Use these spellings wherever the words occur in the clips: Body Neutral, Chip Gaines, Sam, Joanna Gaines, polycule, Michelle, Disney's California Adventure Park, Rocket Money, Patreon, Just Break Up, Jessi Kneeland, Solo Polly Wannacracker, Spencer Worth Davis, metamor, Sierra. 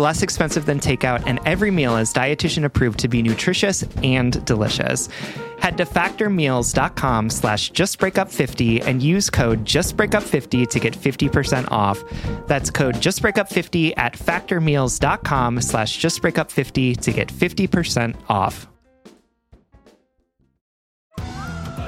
less expensive than takeout, and every meal is dietitian approved to be nutritious and delicious. Head to factormeals.com/justbreakup50 and use code justbreakup50 to get 50% off. That's code justbreakup50 at factormeals.com/justbreakup50 to get 50% off.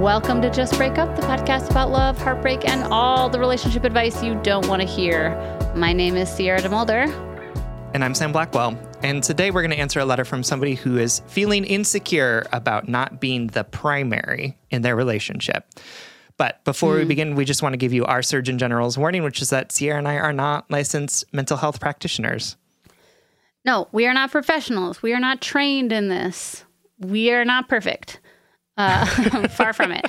Welcome to Just Break Up, the podcast about love, heartbreak, and all the relationship advice you don't want to hear. My name is Sierra DeMolder. And I'm Sam Blackwell. And today we're going to answer a letter from somebody who is feeling insecure about not being the primary in their relationship. But before we begin, we just want to give you our Surgeon General's warning, which is that Sierra and I are not licensed mental health practitioners. No, we are not professionals. We are not trained in this. We are not perfect. Far from it.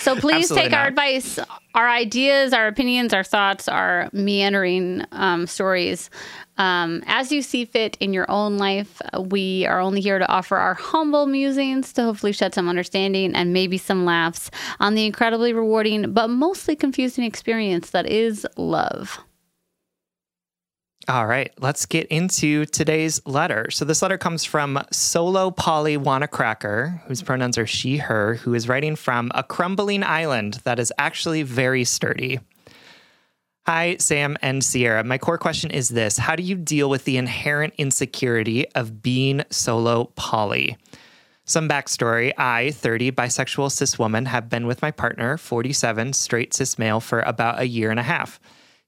So please take our advice, our ideas, our opinions, our thoughts, our meandering stories as you see fit in your own life. We are only here to offer our humble musings to hopefully shed some understanding and maybe some laughs on the incredibly rewarding but mostly confusing experience that is love. All right, let's get into today's letter. So this letter comes from Solo Polly Wannacracker, whose pronouns are she, her, who is writing from a crumbling island that is actually very sturdy. Hi, Sam and Sierra. My core question is this: how do you deal with the inherent insecurity of being solo poly? Some backstory: I, 30, bisexual cis woman, have been with my partner, 47, straight cis male, for about a year and a half.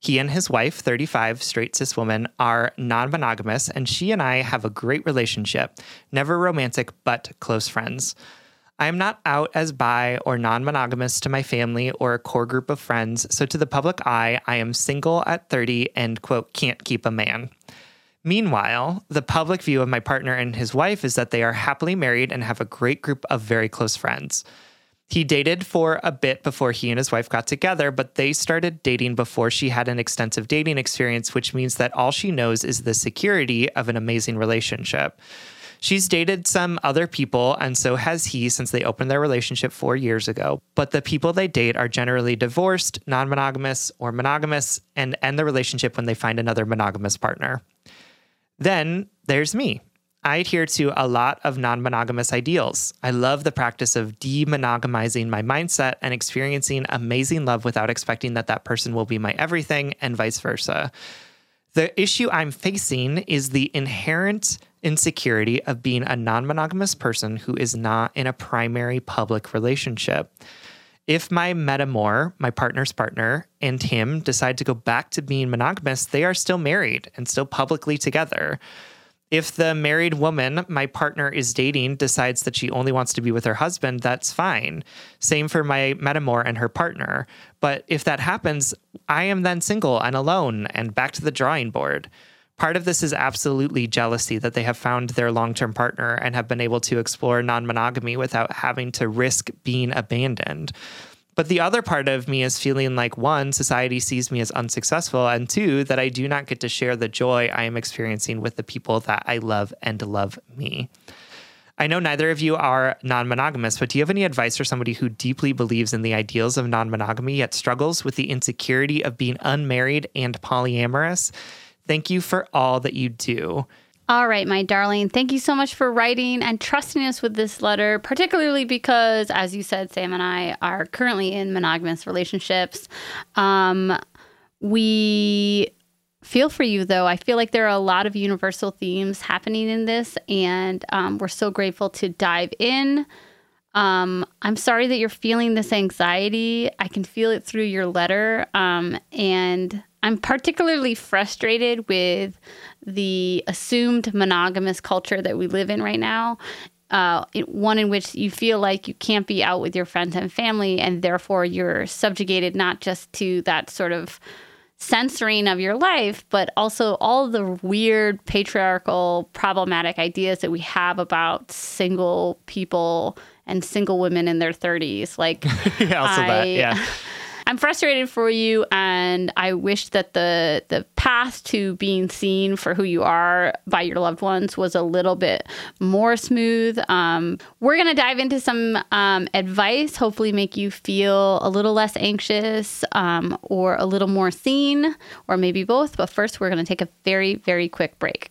He and his wife, 35, straight cis woman, are non-monogamous, and she and I have a great relationship, never romantic, but close friends. I am not out as bi or non-monogamous to my family or a core group of friends, so to the public eye, I am single at 30 and, quote, can't keep a man. Meanwhile, the public view of my partner and his wife is that they are happily married and have a great group of very close friends. He dated for a bit before he and his wife got together, but they started dating before she had an extensive dating experience, which means that all she knows is the security of an amazing relationship. She's dated some other people, and so has he, since they opened their relationship 4 years ago. But the people they date are generally divorced, non-monogamous, or monogamous, and end the relationship when they find another monogamous partner. Then there's me. I adhere to a lot of non-monogamous ideals. I love the practice of de-monogamizing my mindset and experiencing amazing love without expecting that that person will be my everything and vice versa. The issue I'm facing is the inherent insecurity of being a non-monogamous person who is not in a primary public relationship. If my metamor, my partner's partner, and him decide to go back to being monogamous, they are still married and still publicly together. If the married woman my partner is dating decides that she only wants to be with her husband, that's fine. Same for my metamor and her partner. But if that happens, I am then single and alone and back to the drawing board. Part of this is absolutely jealousy that they have found their long-term partner and have been able to explore non-monogamy without having to risk being abandoned. But the other part of me is feeling like, one, society sees me as unsuccessful, and two, that I do not get to share the joy I am experiencing with the people that I love and love me. I know neither of you are non-monogamous, but do you have any advice for somebody who deeply believes in the ideals of non-monogamy yet struggles with the insecurity of being unmarried and polyamorous? Thank you for all that you do. All right, my darling. Thank you so much for writing and trusting us with this letter, particularly because, as you said, Sam and I are currently in monogamous relationships. We feel for you, though. I feel like there are a lot of universal themes happening in this, and we're so grateful to dive in. I'm sorry that you're feeling this anxiety. I can feel it through your letter, and I'm particularly frustrated with the assumed monogamous culture that we live in right now, one in which you feel like you can't be out with your friends and family, and therefore you're subjugated not just to that sort of censoring of your life, but also all the weird patriarchal problematic ideas that we have about single people and single women in their 30s. Like, I'm frustrated for you, and I wish that the path to being seen for who you are by your loved ones was a little bit more smooth. We're going to dive into some advice, hopefully make you feel a little less anxious or a little more seen, or maybe both. But first, we're going to take a very, very quick break.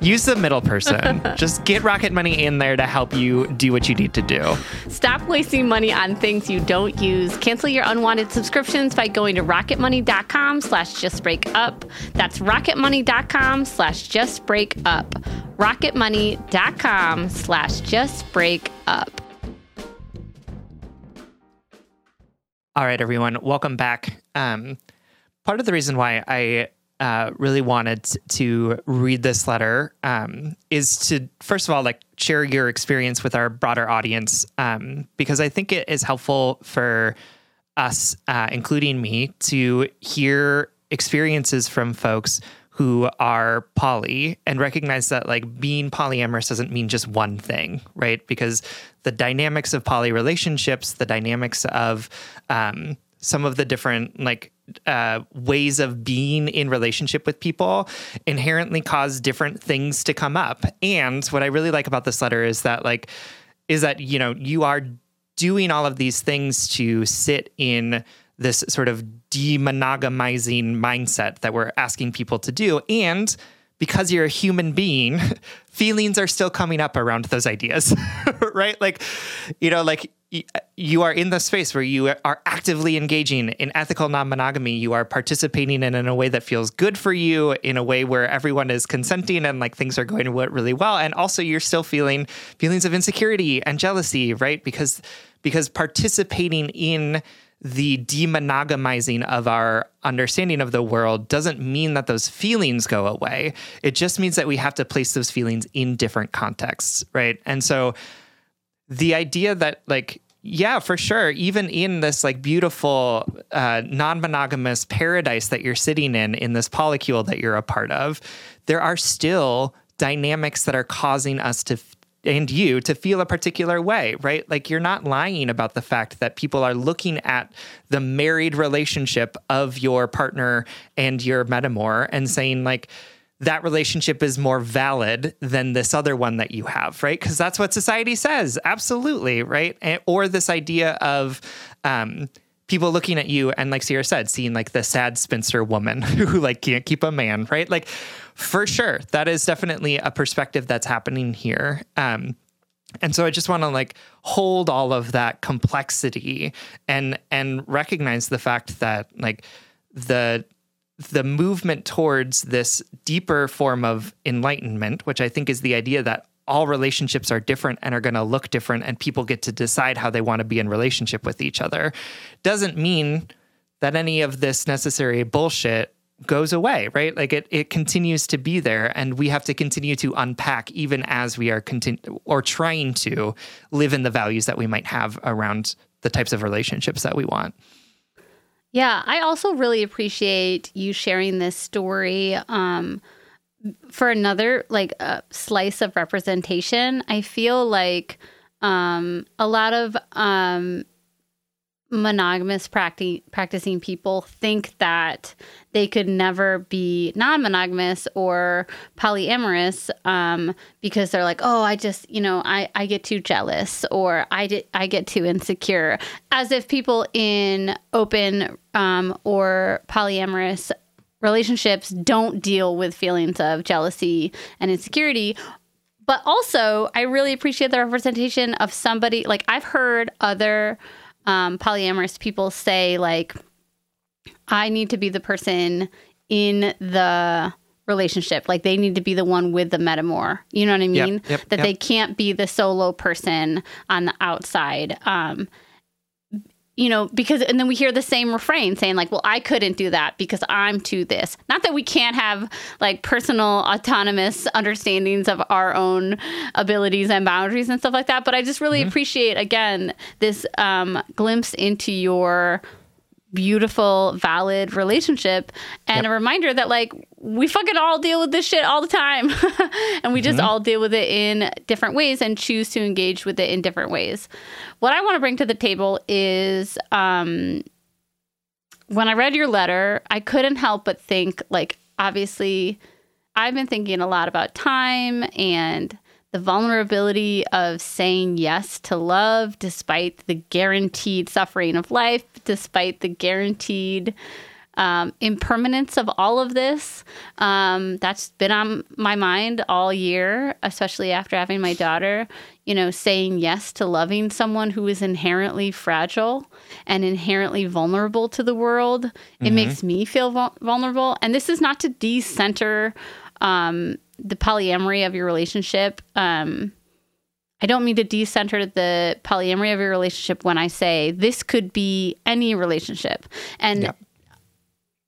use the middle person. Just get Rocket Money in there to help you do what you need to do. Stop wasting money on things you don't use. Cancel your unwanted subscriptions by going to rocketmoney.com/justbreakup. That's rocketmoney.com/justbreakup. rocketmoney.com/justbreakup. All right, everyone. Welcome back. Part of the reason why I... really wanted to read this letter is to, first of all, like share your experience with our broader audience because I think it is helpful for us, including me, to hear experiences from folks who are poly and recognize that like being polyamorous doesn't mean just one thing, right? Because the dynamics of poly relationships, the dynamics of some of the different like ways of being in relationship with people inherently cause different things to come up. And what I really like about this letter is that like, you know, you are doing all of these things to sit in this sort of demonogamizing mindset that we're asking people to do. And because you're a human being, feelings are still coming up around those ideas, right? Like, you know, like you are in the space where you are actively engaging in ethical non-monogamy. You are participating in a way that feels good for you, in a way where everyone is consenting and like things are going really well. And also you're still feeling feelings of insecurity and jealousy, right? Because participating in the demonogamizing of our understanding of the world doesn't mean that those feelings go away. It just means that we have to place those feelings in different contexts, right? And so the idea that like, yeah, for sure, even in this like beautiful non-monogamous paradise that you're sitting in this polycule that you're a part of, there are still dynamics that are causing us to and you to feel a particular way, right? Like you're not lying about the fact that people are looking at the married relationship of your partner and your metamor and saying like, that relationship is more valid than this other one that you have, right? Because that's what society says. Absolutely, right? Or this idea of people looking at you and like Sierra said, seeing like the sad Spencer woman who like can't keep a man, right? Like, for sure, that is definitely a perspective that's happening here. And so I just want to like hold all of that complexity and recognize the fact that like the movement towards this deeper form of enlightenment, which I think is the idea that all relationships are different and are going to look different and people get to decide how they want to be in relationship with each other, doesn't mean that any of this necessary bullshit goes away, right? Like it continues to be there and we have to continue to unpack even as we are trying to live in the values that we might have around the types of relationships that we want. Yeah, I also really appreciate you sharing this story for another like slice of representation. I feel like a lot of monogamous practicing people think that they could never be non-monogamous or polyamorous because they're like, oh, I just, you know, I get too jealous or I get too insecure, as if people in open or polyamorous relationships don't deal with feelings of jealousy and insecurity. But also, I really appreciate the representation of somebody, like I've heard other polyamorous people say like, I need to be the person in the relationship. Like they need to be the one with the metamor. You know what I mean? Yep. They can't be the solo person on the outside. you know, because, and then we hear the same refrain saying like, well, I couldn't do that because I'm too this. Not that we can't have like personal autonomous understandings of our own abilities and boundaries and stuff like that. But I just really appreciate, again, this glimpse into your beautiful, valid relationship and a reminder that like we fucking all deal with this shit all the time and we just all deal with it in different ways and choose to engage with it in different ways. What I want to bring to the table is when I read your letter, I couldn't help but think like, obviously I've been thinking a lot about time and the vulnerability of saying yes to love despite the guaranteed suffering of life, despite the guaranteed impermanence of all of this. That's been on my mind all year, especially after having my daughter, you know, saying yes to loving someone who is inherently fragile and inherently vulnerable to the world. It makes me feel vulnerable. And this is not to de-center the polyamory of your relationship. I don't mean to de-center the polyamory of your relationship when I say this could be any relationship. And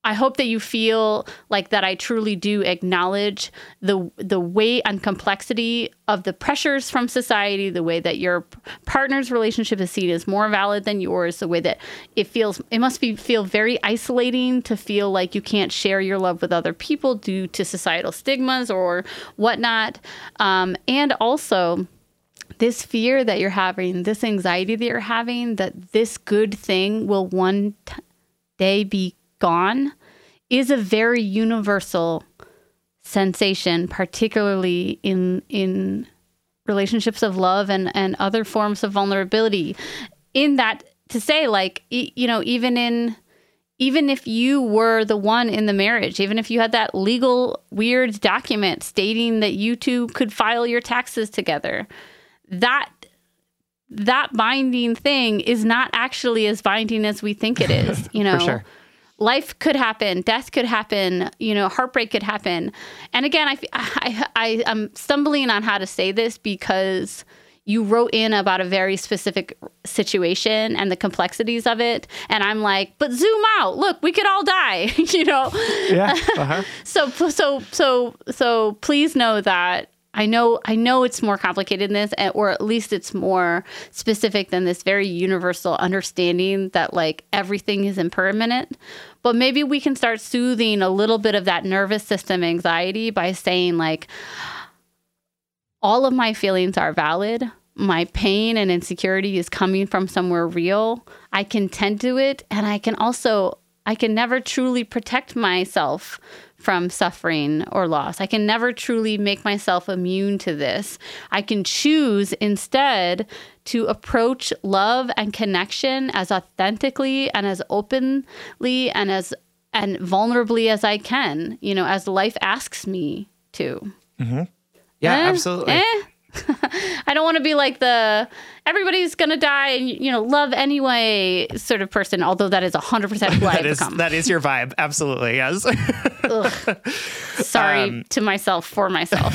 I hope that you feel like that I truly do acknowledge the weight and complexity of the pressures from society, the way that your partner's relationship is seen as more valid than yours, the way that it feels, it must be feel very isolating to feel like you can't share your love with other people due to societal stigmas or whatnot. And also this fear that you're having, this anxiety that you're having, that this good thing will one day be gone is a very universal sensation, particularly in relationships of love and other forms of vulnerability. In that, to say like, you know, even if you were the one in the marriage, even if you had that legal weird document stating that you two could file your taxes together, that binding thing is not actually as binding as we think it is, you know. For sure. Life could happen, death could happen, you know, heartbreak could happen. And again, I'm stumbling on how to say this because you wrote in about a very specific situation and the complexities of it. And I'm like, but zoom out, look, we could all die, you know? Yeah. Uh-huh. So please know that I know it's more complicated than this, or at least it's more specific than this very universal understanding that like everything is impermanent. But maybe we can start soothing a little bit of that nervous system anxiety by saying like, all of my feelings are valid. My pain and insecurity is coming from somewhere real. I can tend to it. And I can never truly protect myself from suffering or loss. I can never truly make myself immune to this. I can choose instead to approach love and connection as authentically and as openly and as vulnerably as I can, you know, as life asks me to. Mm-hmm. Yeah, absolutely. I don't want to be like the everybody's going to die and, you know, love anyway sort of person, although that is 100% who I have become. That is your vibe. Absolutely. Yes. Sorry to myself for myself.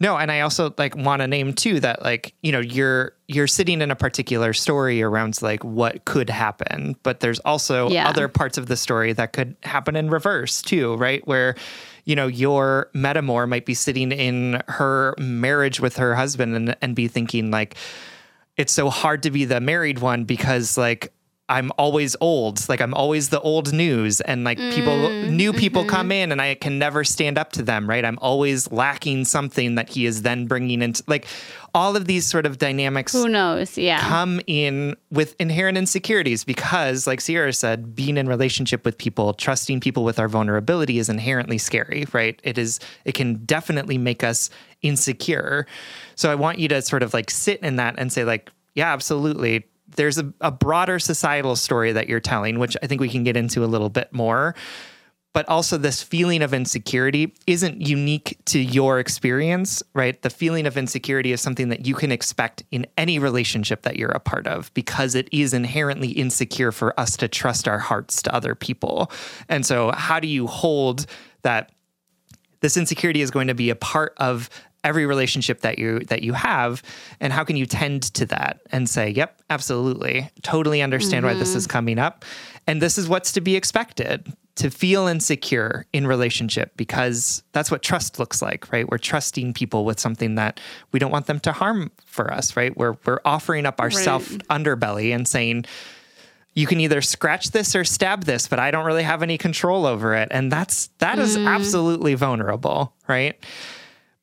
No. And I also like want to name too that like, you know, you're sitting in a particular story around like what could happen, but there's also other parts of the story that could happen in reverse too, right? Where, you know, your metamor might be sitting in her marriage with her husband and be thinking like, it's so hard to be the married one because like, I'm always old, like I'm always the old news and like new people come in and I can never stand up to them, right? I'm always lacking something that he is then bringing into like all of these sort of dynamics. Who knows? Yeah. Come in with inherent insecurities because like Sierra said, being in relationship with people, trusting people with our vulnerability is inherently scary, right? It can definitely make us insecure. So I want you to sort of like sit in that and say like, yeah, absolutely. There's a broader societal story that you're telling, which I think we can get into a little bit more. But also this feeling of insecurity isn't unique to your experience, right? The feeling of insecurity is something that you can expect in any relationship that you're a part of because it is inherently insecure for us to trust our hearts to other people. And so how do you hold that this insecurity is going to be a part of every relationship that you have, and how can you tend to that and say, yep, absolutely, totally understand why this is coming up. And this is what's to be expected, to feel insecure in relationship, because that's what trust looks like, right? We're trusting people with something that we don't want them to harm for us, right? We're offering up our self underbelly and saying, you can either scratch this or stab this, but I don't really have any control over it. And that is absolutely vulnerable, right?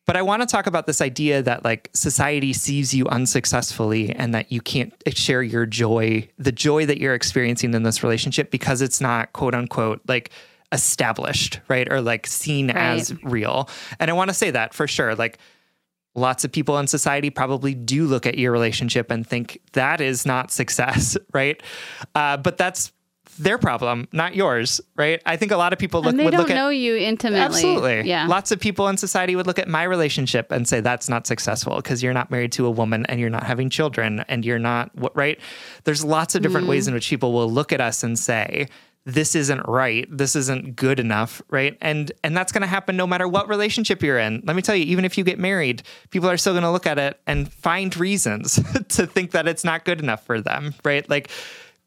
But I want to talk about this idea that like society sees you unsuccessfully and that you can't share your joy, the joy that you're experiencing in this relationship, because it's not quote unquote like established, right? Or like seen as real. And I want to say that for sure, like lots of people in society probably do look at your relationship and think that is not success, right? But that's their problem, not yours, right? I think a lot of people know you intimately. Absolutely. Yeah. Lots of people in society would look at my relationship and say that's not successful because you're not married to a woman and you're not having children and you're not, right? There's lots of different ways in which people will look at us and say, this isn't right. This isn't good enough, right? And that's going to happen no matter what relationship you're in. Let me tell you, even if you get married, people are still going to look at it and find reasons to think that it's not good enough for them, right? Like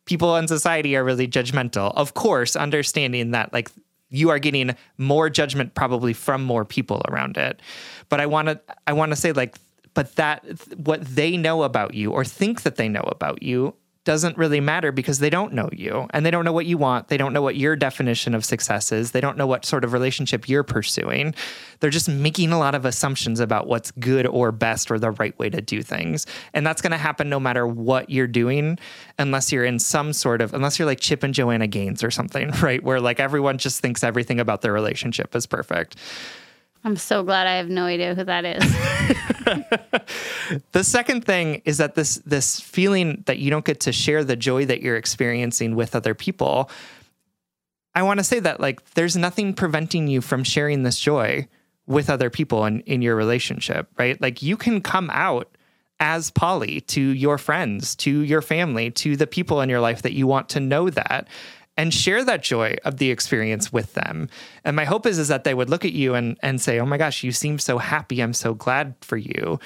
people in society are really judgmental. Of course, understanding that like you are getting more judgment probably from more people around it. But I want to say like, but that what they know about you or think that they know about you doesn't really matter because they don't know you and they don't know what you want. They don't know what your definition of success is. They don't know what sort of relationship you're pursuing. They're just making a lot of assumptions about what's good or best or the right way to do things. And that's going to happen no matter what you're doing, unless you're like Chip and Joanna Gaines or something, right? Where like everyone just thinks everything about their relationship is perfect. I'm so glad I have no idea who that is. The second thing is that this feeling that you don't get to share the joy that you're experiencing with other people. I want to say that like there's nothing preventing you from sharing this joy with other people in your relationship, right? Like you can come out as Polly to your friends, to your family, to the people in your life that you want to know that, and share that joy of the experience with them. And my hope is that they would look at you and say, oh my gosh, you seem so happy. I'm so glad for you.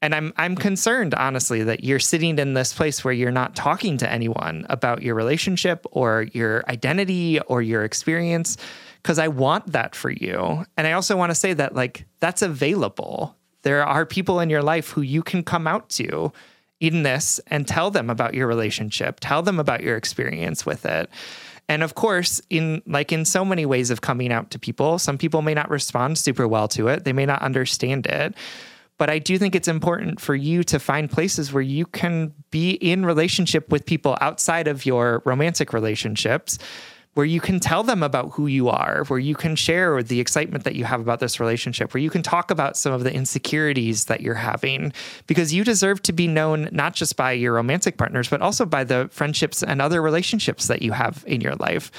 And I'm concerned, honestly, that you're sitting in this place where you're not talking to anyone about your relationship or your identity or your experience, because I want that for you. And I also want to say that like that's available. There are people in your life who you can come out to in this and tell them about your relationship, tell them about your experience with it. And of course, in so many ways of coming out to people, some people may not respond super well to it. They may not understand it. But I do think it's important for you to find places where you can be in relationship with people outside of your romantic relationships, where you can tell them about who you are, where you can share the excitement that you have about this relationship, where you can talk about some of the insecurities that you're having, because you deserve to be known not just by your romantic partners, but also by the friendships and other relationships that you have in your life.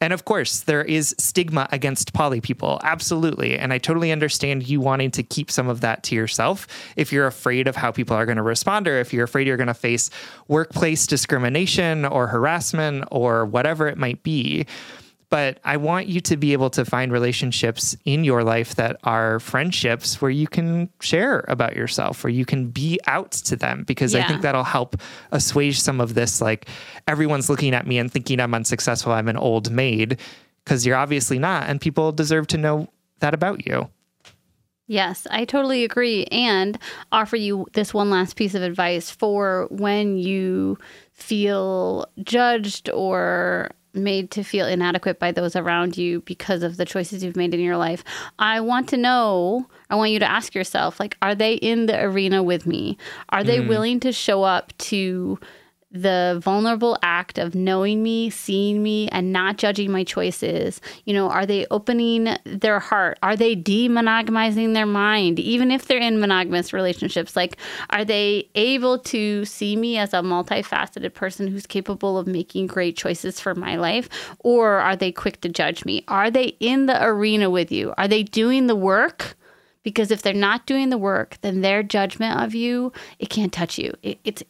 And of course, there is stigma against poly people. Absolutely. And I totally understand you wanting to keep some of that to yourself if you're afraid of how people are going to respond, or if you're afraid you're going to face workplace discrimination or harassment or whatever it might be. But I want you to be able to find relationships in your life that are friendships where you can share about yourself, where you can be out to them, because I think that'll help assuage some of this, like everyone's looking at me and thinking I'm unsuccessful, I'm an old maid, because you're obviously not, and people deserve to know that about you. Yes, I totally agree, and offer you this one last piece of advice for when you feel judged or made to feel inadequate by those around you because of the choices you've made in your life. I want you to ask yourself, like, are they in the arena with me? Are they willing to show up to the vulnerable act of knowing me, seeing me, and not judging my choices? You know, are they opening their heart? Are they de-monogamizing their mind? Even if they're in monogamous relationships, like, are they able to see me as a multifaceted person who's capable of making great choices for my life? Or are they quick to judge me? Are they in the arena with you? Are they doing the work? Because if they're not doing the work, then their judgment of you, it can't touch you. It's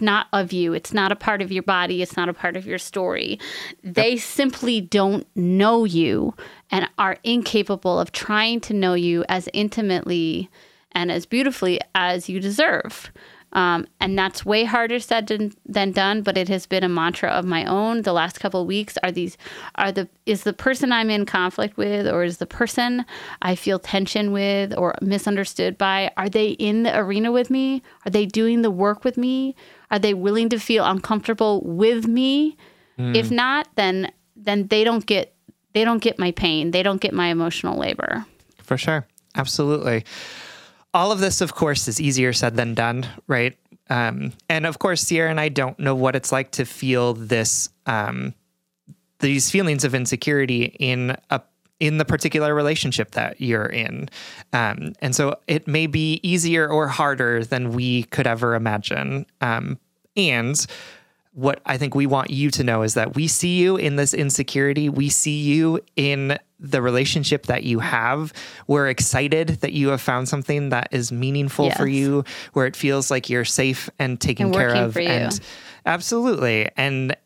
not of you. It's not a part of your body. It's not a part of your story. They simply don't know you and are incapable of trying to know you as intimately and as beautifully as you deserve. And that's way harder said than done, but it has been a mantra of my own the last couple of weeks. Is the person I'm in conflict with, or is the person I feel tension with or misunderstood by, are they in the arena with me? Are they doing the work with me? Are they willing to feel uncomfortable with me? If not, then they don't get my pain. They don't get my emotional labor. For sure. Absolutely. All of this, of course, is easier said than done, right? And of course, Sierra and I don't know what it's like to feel these feelings of insecurity in the particular relationship that you're in. And so it may be easier or harder than we could ever imagine. And what I think we want you to know is that we see you in this insecurity. We see you in the relationship that you have. We're excited that you have found something that is meaningful for you, where it feels like you're safe and taken care of. And absolutely. And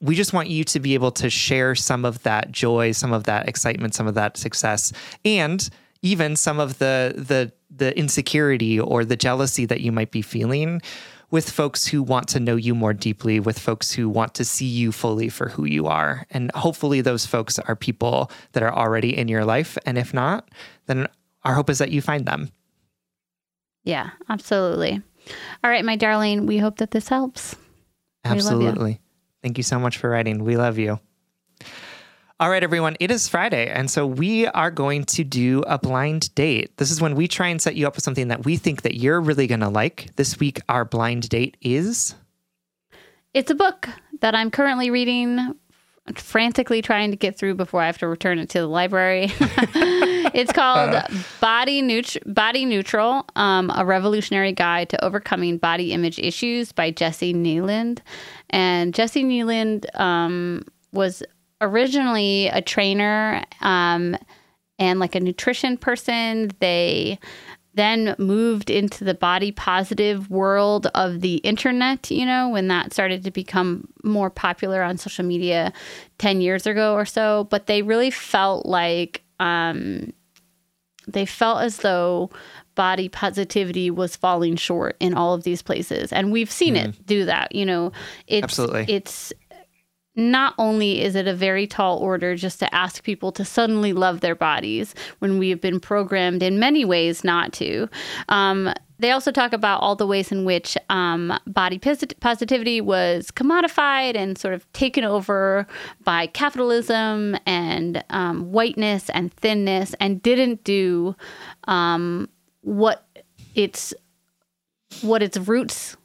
we just want you to be able to share some of that joy, some of that excitement, some of that success, and even some of the insecurity or the jealousy that you might be feeling with folks who want to know you more deeply, with folks who want to see you fully for who you are. And hopefully those folks are people that are already in your life. And if not, then our hope is that you find them. Yeah, absolutely. All right, my darling, we hope that this helps. Absolutely. Thank you so much for writing. We love you. All right, everyone, it is Friday, and so we are going to do a blind date. This is when we try and set you up with something that we think that you're really going to like. This week, our blind date is? It's a book that I'm currently reading, frantically trying to get through before I have to return it to the library. It's called Body Neutral, A Revolutionary Guide to Overcoming Body Image Issues by Jessi Kneeland. And Jessi Kneeland was originally a trainer and like a nutrition person. They then moved into the body positive world of the internet, you know, when that started to become more popular on social media 10 years ago or so. But they really felt like they felt as though body positivity was falling short in all of these places. And we've seen it do that, you know. It's not only is it a very tall order just to ask people to suddenly love their bodies when we have been programmed in many ways not to. They also talk about all the ways in which body positivity was commodified and sort of taken over by capitalism and whiteness and thinness, and didn't do what its roots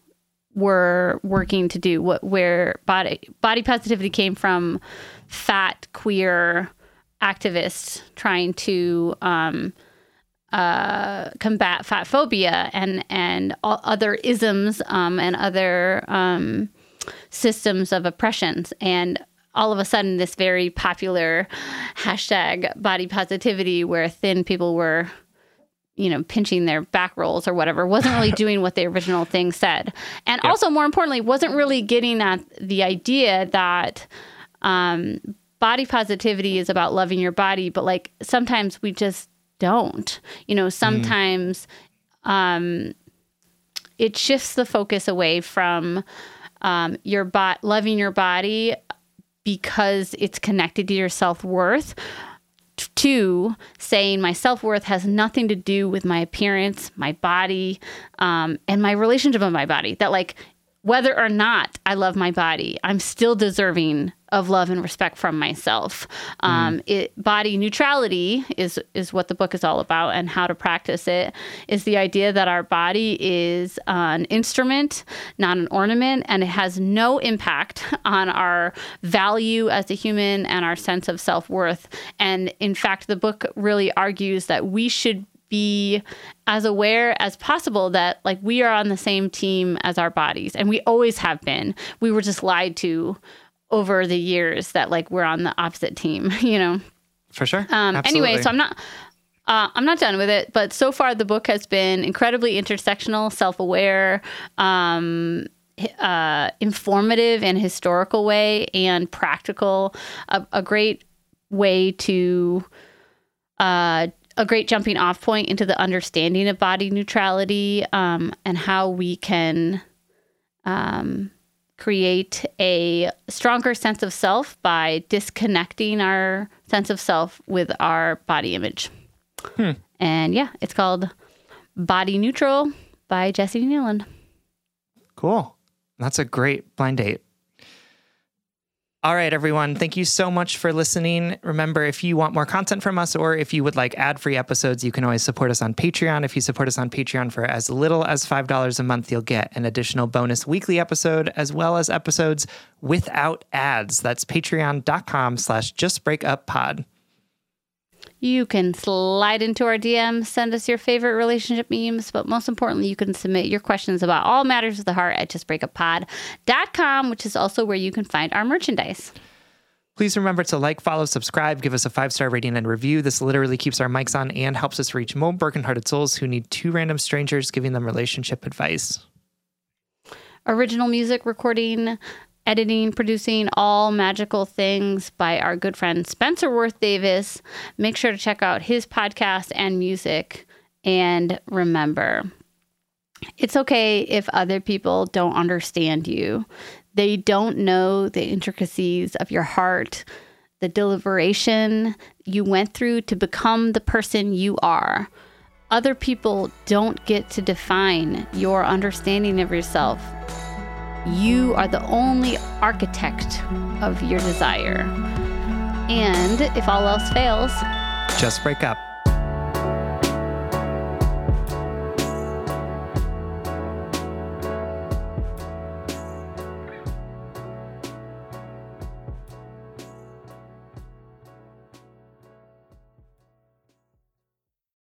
were working to do, where body positivity came from. Fat queer activists trying to combat fat phobia and other isms and other systems of oppressions. And all of a sudden, this very popular hashtag body positivity, where thin people were, you know, pinching their back rolls or whatever, wasn't really doing what the original thing said. And also, more importantly, wasn't really getting at the idea that body positivity is about loving your body, but like sometimes we just don't, you know, sometimes it shifts the focus away from your loving your body because it's connected to your self-worth, to saying my self-worth has nothing to do with my appearance, my body, and my relationship with my body. That like, whether or not I love my body, I'm still deserving of love and respect from myself. Body neutrality is what the book is all about, and how to practice it is the idea that our body is an instrument, not an ornament, and it has no impact on our value as a human and our sense of self-worth. And in fact, the book really argues that we should be as aware as possible that like we are on the same team as our bodies, and we always have been. We were just lied to over the years that like we're on the opposite team, you know? For sure. Anyway, so I'm not I'm not done with it, but so far the book has been incredibly intersectional, self-aware, informative and historical way, and practical, a great way to a great jumping off point into the understanding of body neutrality, and how we can create a stronger sense of self by disconnecting our sense of self with our body image. And yeah, it's called Body Neutral by Jessi Kneeland. Cool. That's a great blind date. All right, everyone. Thank you so much for listening. Remember, if you want more content from us, or if you would like ad-free episodes, you can always support us on Patreon. If you support us on Patreon for as little as $5 a month, you'll get an additional bonus weekly episode, as well as episodes without ads. That's patreon.com/justbreakuppod. You can slide into our DMs, send us your favorite relationship memes, but most importantly, you can submit your questions about all matters of the heart at justbreakuppod.com, which is also where you can find our merchandise. Please remember to like, follow, subscribe, give us a 5-star rating and review. This literally keeps our mics on and helps us reach more brokenhearted souls who need two random strangers giving them relationship advice. Original music recording, editing, producing, all magical things by our good friend Spencer Worth Davis. Make sure to check out his podcast and music. And remember, it's okay if other people don't understand you. They don't know the intricacies of your heart, the deliberation you went through to become the person you are. Other people don't get to define your understanding of yourself. You are the only architect of your desire. And if all else fails, just break up.